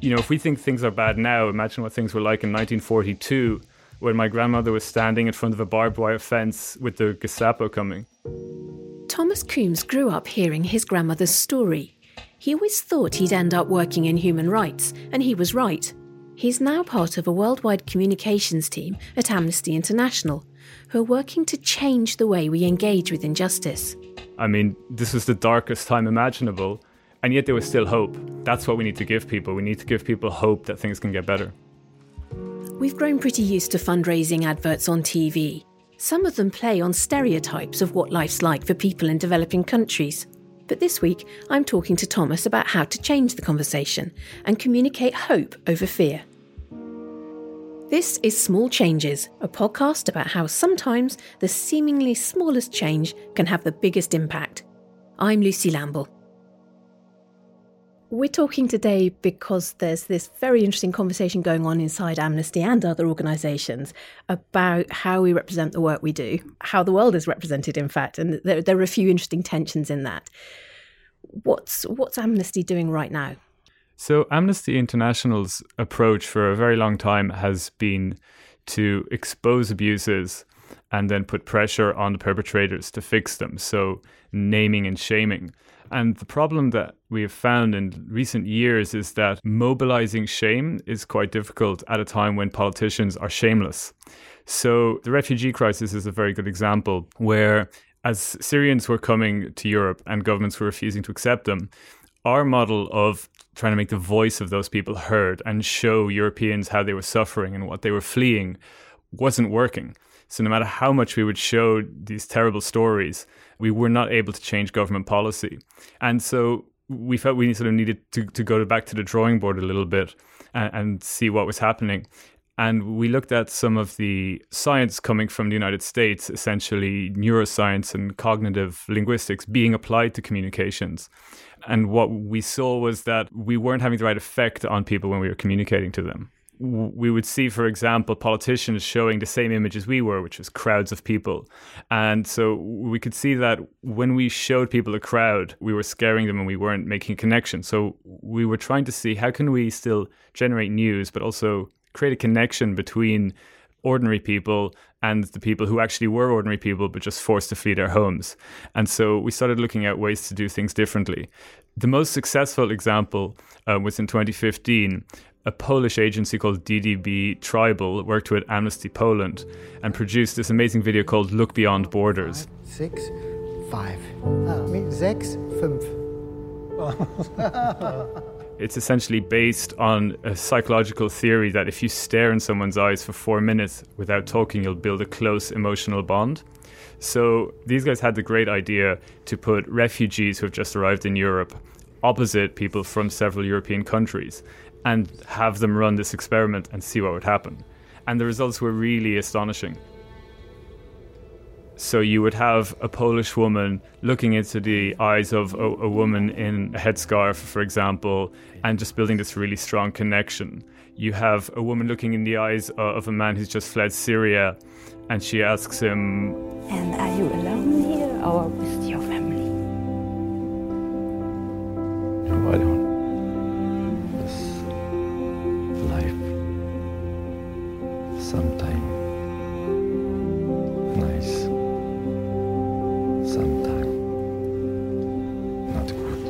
You know, if we think things are bad now, imagine what things were like in 1942 when my grandmother was standing in front of a barbed wire fence with the Gestapo coming. Thomas Coombs grew up hearing his grandmother's story. He always thought he'd end up working in human rights, and he was right. He's now part of a worldwide communications team at Amnesty International, who are working to change the way we engage with injustice. I mean, this was the darkest time imaginable. And yet there was still hope. That's what we need to give people. We need to give people hope that things can get better. We've grown pretty used to fundraising adverts on TV. Some of them play on stereotypes of what life's like for people in developing countries. But this week, I'm talking to Thomas about how to change the conversation and communicate hope over fear. This is Small Changes, a podcast about how sometimes the seemingly smallest change can have the biggest impact. I'm Lucy Lamble. We're talking today because there's this very interesting conversation going on inside Amnesty and other organisations about how we represent the work we do, how the world is represented, in fact, and there are a few interesting tensions in that. What's Amnesty doing right now? So Amnesty International's approach for a very long time has been to expose abuses and then put pressure on the perpetrators to fix them, so naming and shaming. And the problem that we have found in recent years is that mobilizing shame is quite difficult at a time when politicians are shameless. So the refugee crisis is a very good example, where as Syrians were coming to Europe and governments were refusing to accept them, our model of trying to make the voice of those people heard and show Europeans how they were suffering and what they were fleeing wasn't working. So no matter how much we would show these terrible stories, we were not able to change government policy. And so we felt we sort of needed to go back to the drawing board a little bit and see what was happening. And we looked at some of the science coming from the United States, essentially neuroscience and cognitive linguistics being applied to communications. And what we saw was that we weren't having the right effect on people when we were communicating to them. We would see, for example, politicians showing the same image as we were, which was crowds of people. And so we could see that when we showed people a crowd, we were scaring them and we weren't making connections. So we were trying to see how can we still generate news, but also create a connection between ordinary people and the people who actually were ordinary people, but just forced to flee their homes. And so we started looking at ways to do things differently. The most successful example was in 2015. A Polish agency called DDB Tribal worked with Amnesty Poland and produced this amazing video called Look Beyond Borders. 5, 6, 5. Six, fünf. It's essentially based on a psychological theory that if you stare in someone's eyes for 4 minutes without talking, you'll build a close emotional bond. So these guys had the great idea to put refugees who have just arrived in Europe opposite people from several European countries and have them run this experiment and see what would happen. And the results were really astonishing. So you would have a Polish woman looking into the eyes of a woman in a headscarf, for example, and just building this really strong connection. You have a woman looking in the eyes of a man who's just fled Syria, and she asks him, "And are you alone here or with your family?" "No, I don't. Sometime nice, sometime not good."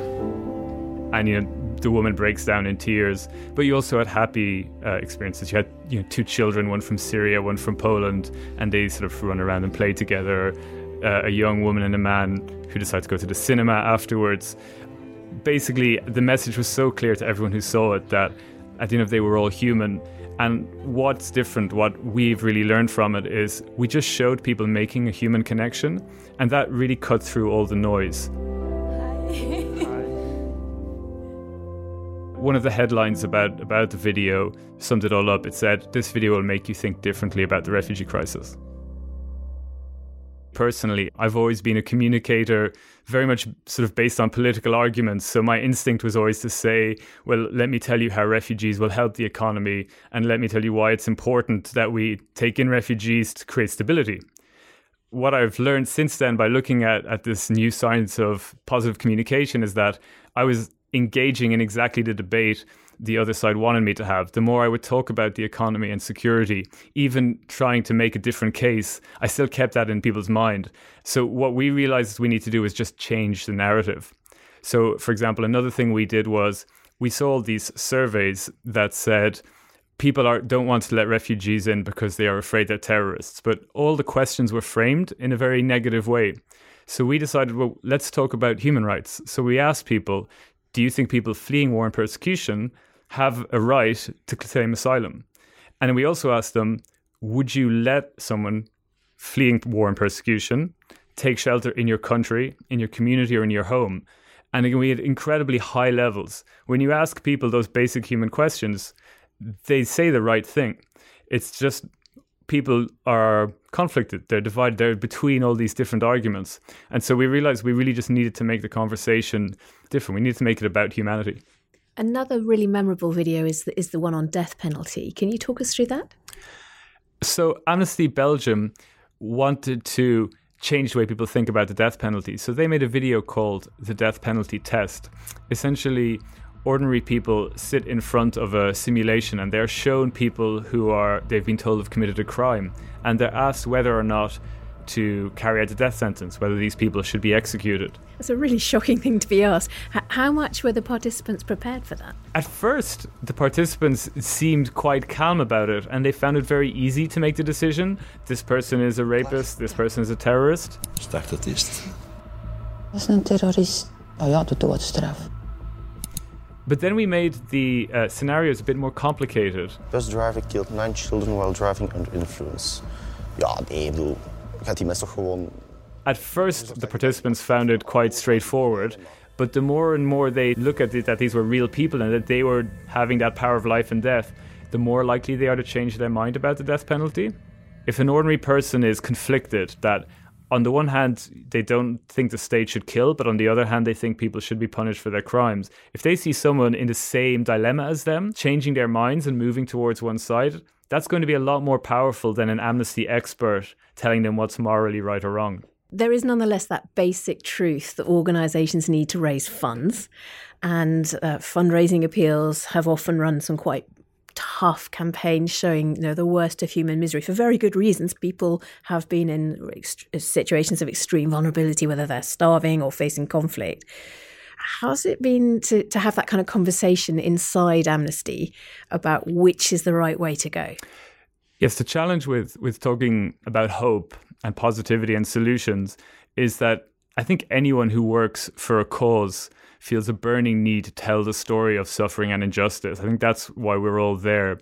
And you know, the woman breaks down in tears. But you also had happy experiences. You had, you know, two children, one from Syria, one from Poland, and they sort of run around and play together. A young woman and a man who decide to go to the cinema afterwards. Basically, the message was so clear to everyone who saw it that at the end of the day, we're all human. And what's different, what we've really learned from it, is we just showed people making a human connection, and that really cut through all the noise. One of the headlines about the video summed it all up. It said, "This video will make you think differently about the refugee crisis." Personally, I've always been a communicator, very much sort of based on political arguments. So my instinct was always to say, well, let me tell you how refugees will help the economy, and let me tell you why it's important that we take in refugees to create stability. What I've learned since then by looking at this new science of positive communication is that I was engaging in exactly the debate the other side wanted me to have. The more I would talk about the economy and security, even trying to make a different case, I still kept that in people's mind. So what we realized we need to do is just change the narrative. So, for example, another thing we did was we saw these surveys that said people don't want to let refugees in because they are afraid they're terrorists. But all the questions were framed in a very negative way. So we decided, well, let's talk about human rights. So we asked people, do you think people fleeing war and persecution have a right to claim asylum? And we also asked them, would you let someone fleeing war and persecution take shelter in your country, in your community, or in your home? And again, we had incredibly high levels. When you ask people those basic human questions, they say the right thing. It's just people are conflicted, they're divided, they're between all these different arguments. And so we realized we really just needed to make the conversation different. We needed to make it about humanity. Another really memorable video is the one on death penalty. Can you talk us through that? So Amnesty Belgium wanted to change the way people think about the death penalty. So they made a video called The Death Penalty Test. Essentially, ordinary people sit in front of a simulation and they're shown people who they've been told have committed a crime. And they're asked whether or not to carry out the death sentence, whether these people should be executed. That's a really shocking thing to be asked. How much were the participants prepared for that? At first, the participants seemed quite calm about it, and they found it very easy to make the decision. This person is a rapist, this person is a terrorist. But then we made the scenarios a bit more complicated. Bus driver killed 9 children while driving under influence. Ja, nee, bedoel. At first, the participants found it quite straightforward, but the more and more they look at it, that these were real people and that they were having that power of life and death, the more likely they are to change their mind about the death penalty. If an ordinary person is conflicted, that on the one hand, they don't think the state should kill, but on the other hand, they think people should be punished for their crimes. If they see someone in the same dilemma as them, changing their minds and moving towards one side, that's going to be a lot more powerful than an amnesty expert telling them what's morally right or wrong. There is nonetheless that basic truth that organisations need to raise funds, and fundraising appeals have often run some quite tough campaigns showing, you know, the worst of human misery for very good reasons. People have been in situations of extreme vulnerability, whether they're starving or facing conflict. How's it been to have that kind of conversation inside Amnesty about which is the right way to go? Yes, the challenge with talking about hope and positivity and solutions is that I think anyone who works for a cause feels a burning need to tell the story of suffering and injustice. I think that's why we're all there.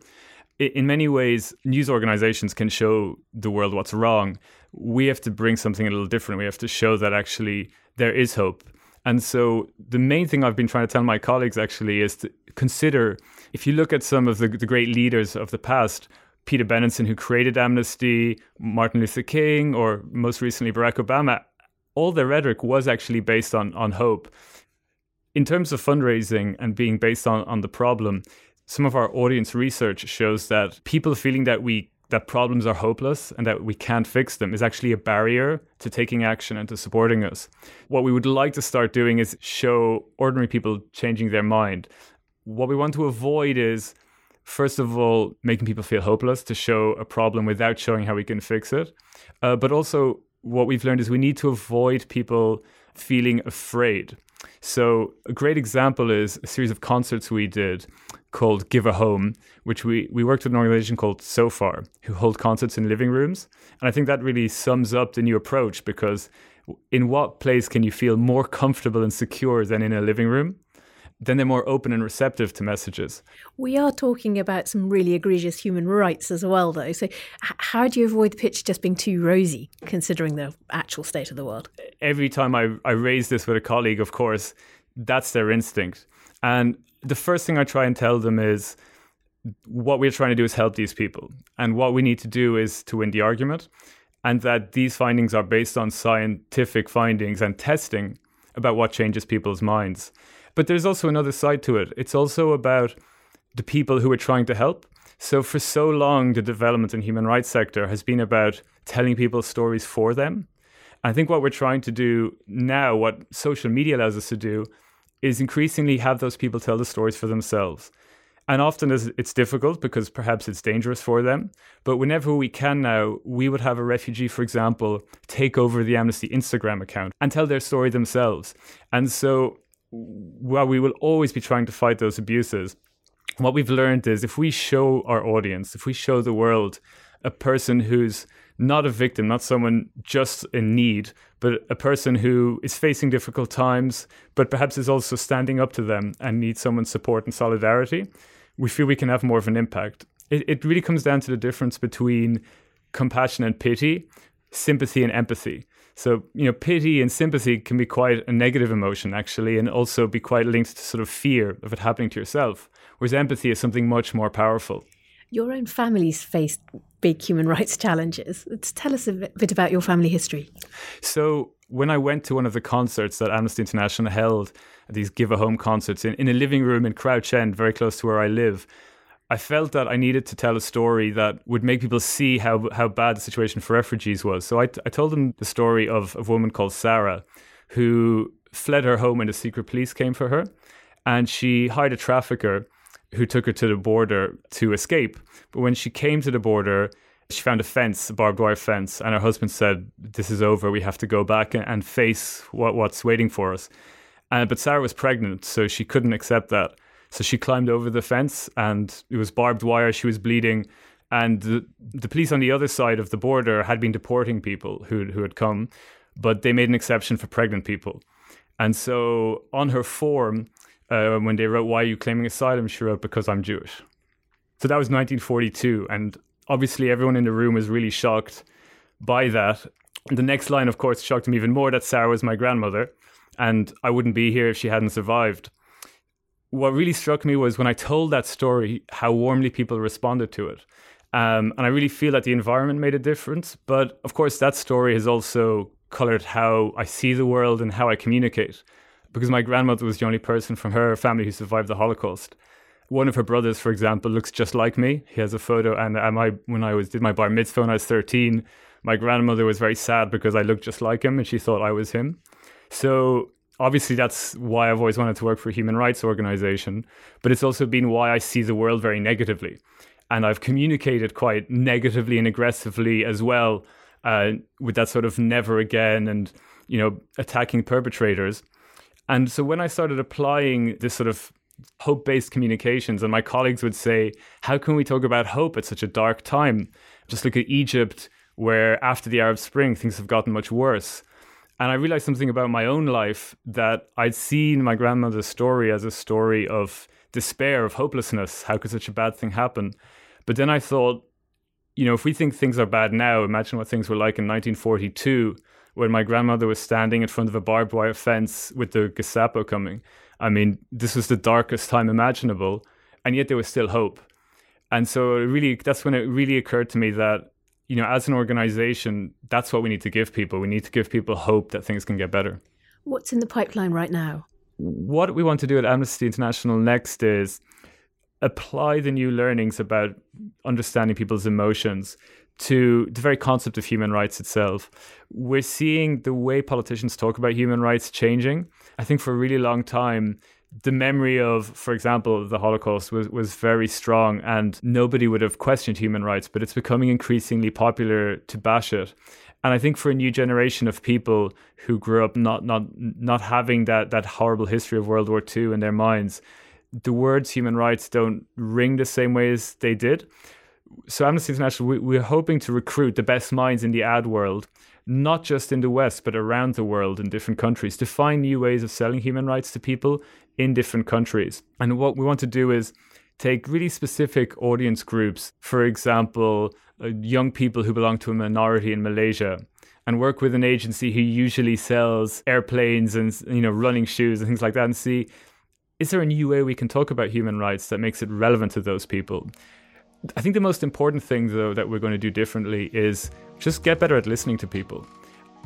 In many ways, news organizations can show the world what's wrong. We have to bring something a little different. We have to show that actually there is hope. And so the main thing I've been trying to tell my colleagues actually is to consider, if you look at some of the great leaders of the past, Peter Benenson, who created Amnesty, Martin Luther King, or most recently Barack Obama, all their rhetoric was actually based on hope. In terms of fundraising and being based on the problem, some of our audience research shows that people feeling that problems are hopeless and that we can't fix them is actually a barrier to taking action and to supporting us. What we would like to start doing is show ordinary people changing their mind. What we want to avoid is, first of all, making people feel hopeless to show a problem without showing how we can fix it. But also what we've learned is we need to avoid people feeling afraid. So a great example is a series of concerts we did called Give a Home, which we worked with an organization called SoFar, who hold concerts in living rooms. And I think that really sums up the new approach, because in what place can you feel more comfortable and secure than in a living room? Then they're more open and receptive to messages. We are talking about some really egregious human rights as well, though. So how do you avoid the pitch just being too rosy, considering the actual state of the world? Every time I raise this with a colleague, of course, that's their instinct. And the first thing I try and tell them is what we're trying to do is help these people. And what we need to do is to win the argument. And that these findings are based on scientific findings and testing about what changes people's minds. But there's also another side to it. It's also about the people who are trying to help. So for so long, the development and human rights sector has been about telling people stories for them. I think what we're trying to do now, what social media allows us to do, is increasingly have those people tell the stories for themselves. And often it's difficult because perhaps it's dangerous for them. But whenever we can now, we would have a refugee, for example, take over the Amnesty Instagram account and tell their story themselves. And so while we will always be trying to fight those abuses, what we've learned is if we show our audience, if we show the world a person who's not a victim, not someone just in need, but a person who is facing difficult times, but perhaps is also standing up to them and needs someone's support and solidarity, we feel we can have more of an impact. It really comes down to the difference between compassion and pity, sympathy and empathy. So, pity and sympathy can be quite a negative emotion, actually, and also be quite linked to sort of fear of it happening to yourself, whereas empathy is something much more powerful. Your own family's faced big human rights challenges. Tell us a bit about your family history. So when I went to one of the concerts that Amnesty International held, these Give a Home concerts in a living room in Crouch End, very close to where I live, I felt that I needed to tell a story that would make people see how bad the situation for refugees was. So I told them the story of a woman called Sarah, who fled her home and the secret police came for her. And she hired a trafficker who took her to the border to escape. But when she came to the border, she found a fence, a barbed wire fence. And her husband said, "This is over. We have to go back and face what's waiting for us." But Sarah was pregnant, so she couldn't accept that. So she climbed over the fence and it was barbed wire. She was bleeding. And the police on the other side of the border had been deporting people who had come, but they made an exception for pregnant people. And so on her form, when they wrote, "Why are you claiming asylum?" she wrote, "Because I'm Jewish." So that was 1942. And obviously everyone in the room was really shocked by that. The next line, of course, shocked them even more, that Sarah was my grandmother and I wouldn't be here if she hadn't survived. What really struck me was when I told that story, how warmly people responded to it. And I really feel that the environment made a difference. But of course, that story has also colored how I see the world and how I communicate. Because my grandmother was the only person from her family who survived the Holocaust. One of her brothers, for example, looks just like me. He has a photo. And when I did my bar mitzvah when I was 13, my grandmother was very sad because I looked just like him and she thought I was him. So obviously, that's why I've always wanted to work for a human rights organization, but it's also been why I see the world very negatively. And I've communicated quite negatively and aggressively as well, with that sort of never again and, attacking perpetrators. And so when I started applying this sort of hope-based communications, and my colleagues would say, how can we talk about hope at such a dark time? Just look at Egypt, where after the Arab Spring, things have gotten much worse. And I realized something about my own life, that I'd seen my grandmother's story as a story of despair, of hopelessness. How could such a bad thing happen? But then I thought, if we think things are bad now, imagine what things were like in 1942, when my grandmother was standing in front of a barbed wire fence with the Gestapo coming. I mean, this was the darkest time imaginable, and yet there was still hope. And so that's when it really occurred to me that as an organization, that's what we need to give people. We need to give people hope that things can get better. What's in the pipeline right now? What we want to do at Amnesty International next is apply the new learnings about understanding people's emotions to the very concept of human rights itself. We're seeing the way politicians talk about human rights changing. I think for a really long time, the memory of, for example, the Holocaust was very strong and nobody would have questioned human rights, but it's becoming increasingly popular to bash it. And I think for a new generation of people who grew up not having that horrible history of World War II in their minds, the words human rights don't ring the same way as they did. So Amnesty International, we're hoping to recruit the best minds in the ad world, not just in the West, but around the world in different countries, to find new ways of selling human rights to people in different countries. And what we want to do is take really specific audience groups, for example, young people who belong to a minority in Malaysia, and work with an agency who usually sells airplanes and, you know, running shoes and things like that, and see, is there a new way we can talk about human rights that makes it relevant to those people? I think the most important thing, though, that we're going to do differently is just get better at listening to people.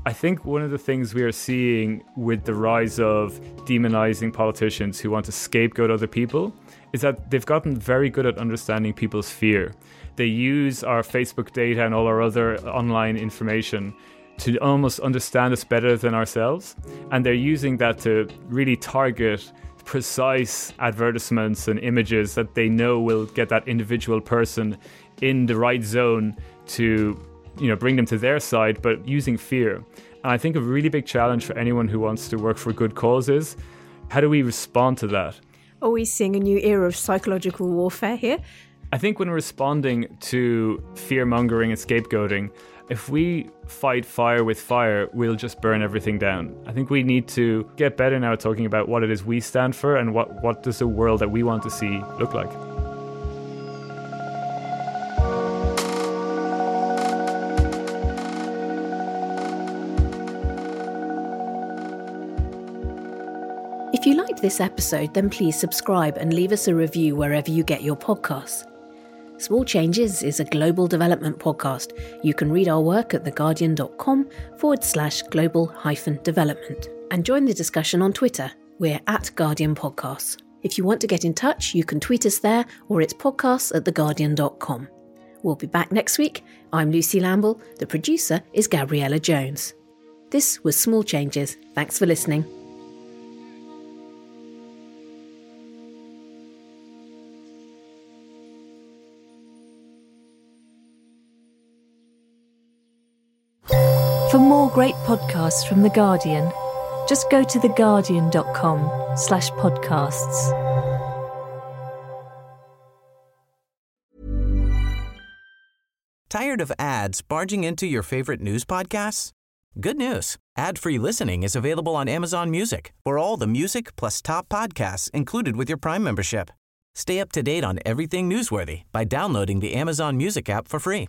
I think one of the things we are seeing with the rise of demonizing politicians who want to scapegoat other people is that they've gotten very good at understanding people's fear. They use our Facebook data and all our other online information to almost understand us better than ourselves. And they're using that to really target precise advertisements and images that they know will get that individual person in the right zone to, you know, bring them to their side, but using fear. And I think a really big challenge for anyone who wants to work for good causes, how do we respond to that? Are we seeing a new era of psychological warfare here? I think when responding to fear-mongering and scapegoating, if we fight fire with fire, we'll just burn everything down. I think we need to get better now at talking about what it is we stand for and what does the world that we want to see look like. If you liked this episode, then please subscribe and leave us a review wherever you get your podcasts. Small Changes is a global development podcast. You can read our work at theguardian.com/global-development. And join the discussion on Twitter. We're at Guardian Podcasts. If you want to get in touch, you can tweet us there, or it's podcasts@theguardian.com. We'll be back next week. I'm Lucy Lamble. The producer is Gabriella Jones. This was Small Changes. Thanks for listening. For more great podcasts from The Guardian, just go to theguardian.com/podcasts. Tired of ads barging into your favorite news podcasts? Good news. Ad-free listening is available on Amazon Music for all the music plus top podcasts included with your Prime membership. Stay up to date on everything newsworthy by downloading the Amazon Music app for free,